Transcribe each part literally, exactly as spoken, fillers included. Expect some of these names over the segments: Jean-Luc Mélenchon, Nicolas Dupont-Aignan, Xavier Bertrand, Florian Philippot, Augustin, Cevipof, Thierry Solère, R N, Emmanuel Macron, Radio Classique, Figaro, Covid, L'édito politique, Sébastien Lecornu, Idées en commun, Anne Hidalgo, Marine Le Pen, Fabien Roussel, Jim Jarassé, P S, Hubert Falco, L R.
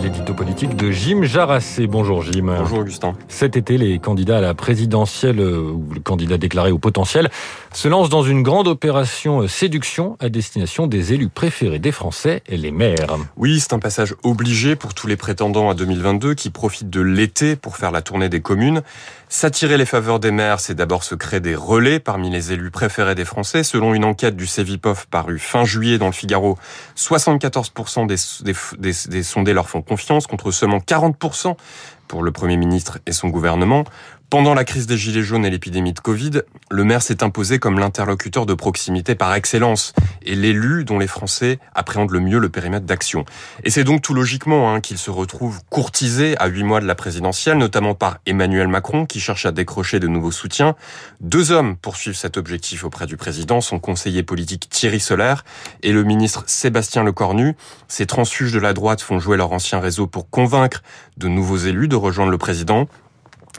L'édito politique de Jim Jarassé. Bonjour Jim. Bonjour Augustin. Cet été, les candidats à la présidentielle, ou le candidat déclaré au potentiel, se lancent dans une grande opération séduction à destination des élus préférés des Français et les maires. Oui, c'est un passage obligé pour tous les prétendants à deux mille vingt-deux qui profitent de l'été pour faire la tournée des communes. S'attirer les faveurs des maires, c'est d'abord se créer des relais parmi les élus préférés des Français. Selon une enquête du Cevipof parue fin juillet dans le Figaro, soixante-quatorze pour cent des, des, des, des sondés leur font confiance, contre seulement quarante pour cent pour le Premier ministre et son gouvernement. Pendant la crise des Gilets jaunes et l'épidémie de Covid, le maire s'est imposé comme l'interlocuteur de proximité par excellence et l'élu dont les Français appréhendent le mieux le périmètre d'action. Et c'est donc tout logiquement hein, qu'il se retrouve courtisé à huit mois de la présidentielle, notamment par Emmanuel Macron qui cherche à décrocher de nouveaux soutiens. Deux hommes poursuivent cet objectif auprès du président, son conseiller politique Thierry Solère et le ministre Sébastien Lecornu. Ces transfuges de la droite font jouer leur ancien réseau pour convaincre de nouveaux élus de rejoindre le président.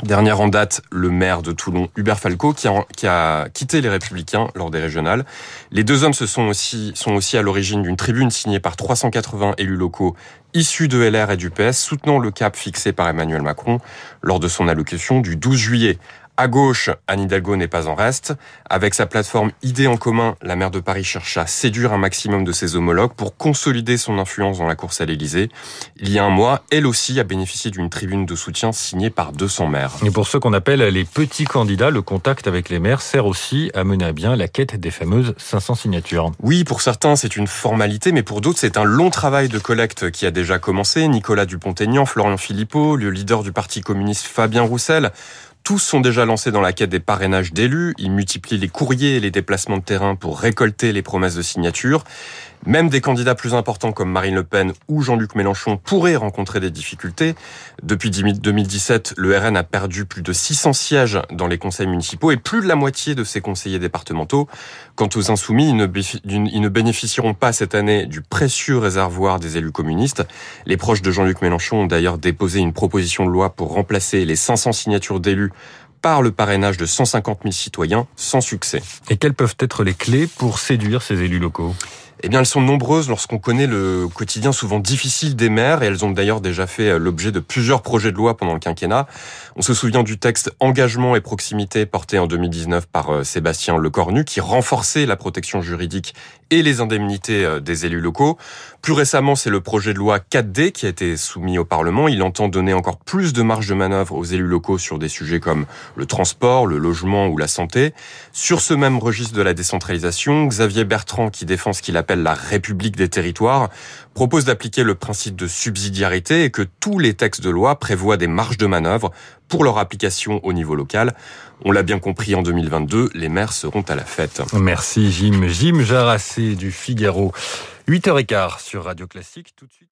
Dernière en date, le maire de Toulon, Hubert Falco, qui a, qui a quitté les Républicains lors des régionales. Les deux hommes se sont aussi, sont aussi à l'origine d'une tribune signée par trois cent quatre-vingts élus locaux issus de L R et du P S, soutenant le cap fixé par Emmanuel Macron lors de son allocution du douze juillet. À gauche, Anne Hidalgo n'est pas en reste. Avec sa plateforme Idées en commun, la maire de Paris cherche à séduire un maximum de ses homologues pour consolider son influence dans la course à l'Élysée. Il y a un mois, elle aussi a bénéficié d'une tribune de soutien signée par deux cents maires. Et pour ceux qu'on appelle les petits candidats, le contact avec les maires sert aussi à mener à bien la quête des fameuses cinq cents signatures. Oui, pour certains, c'est une formalité, mais pour d'autres, c'est un long travail de collecte qui a déjà commencé. Nicolas Dupont-Aignan, Florian Philippot, le leader du Parti communiste Fabien Roussel, tous sont déjà lancés dans la quête des parrainages d'élus. Ils multiplient les courriers et les déplacements de terrain pour récolter les promesses de signature. Même des candidats plus importants comme Marine Le Pen ou Jean-Luc Mélenchon pourraient rencontrer des difficultés. Depuis deux mille dix-sept, le R N a perdu plus de six cents sièges dans les conseils municipaux et plus de la moitié de ses conseillers départementaux. Quant aux insoumis, ils ne bénéficieront pas cette année du précieux réservoir des élus communistes. Les proches de Jean-Luc Mélenchon ont d'ailleurs déposé une proposition de loi pour remplacer les cinq cents signatures d'élus par le parrainage de cent cinquante mille citoyens, sans succès. Et quelles peuvent être les clés pour séduire ces élus locaux ? Eh bien, elles sont nombreuses lorsqu'on connaît le quotidien souvent difficile des maires, et elles ont d'ailleurs déjà fait l'objet de plusieurs projets de loi pendant le quinquennat. On se souvient du texte « Engagement et proximité » porté en deux mille dix-neuf par Sébastien Lecornu, qui renforçait la protection juridique et les indemnités des élus locaux. Plus récemment, c'est le projet de loi quatre D qui a été soumis au Parlement. Il entend donner encore plus de marge de manœuvre aux élus locaux sur des sujets comme le transport, le logement ou la santé. Sur ce même registre de la décentralisation, Xavier Bertrand, qui défend ce qu'il a appelle la République des territoires, propose d'appliquer le principe de subsidiarité et que tous les textes de loi prévoient des marges de manœuvre pour leur application au niveau local. On l'a bien compris, en deux mille vingt-deux, les maires seront à la fête. Merci Jim. Jim Jarassé du Figaro. huit heures quinze sur Radio Classique. Tout de suite.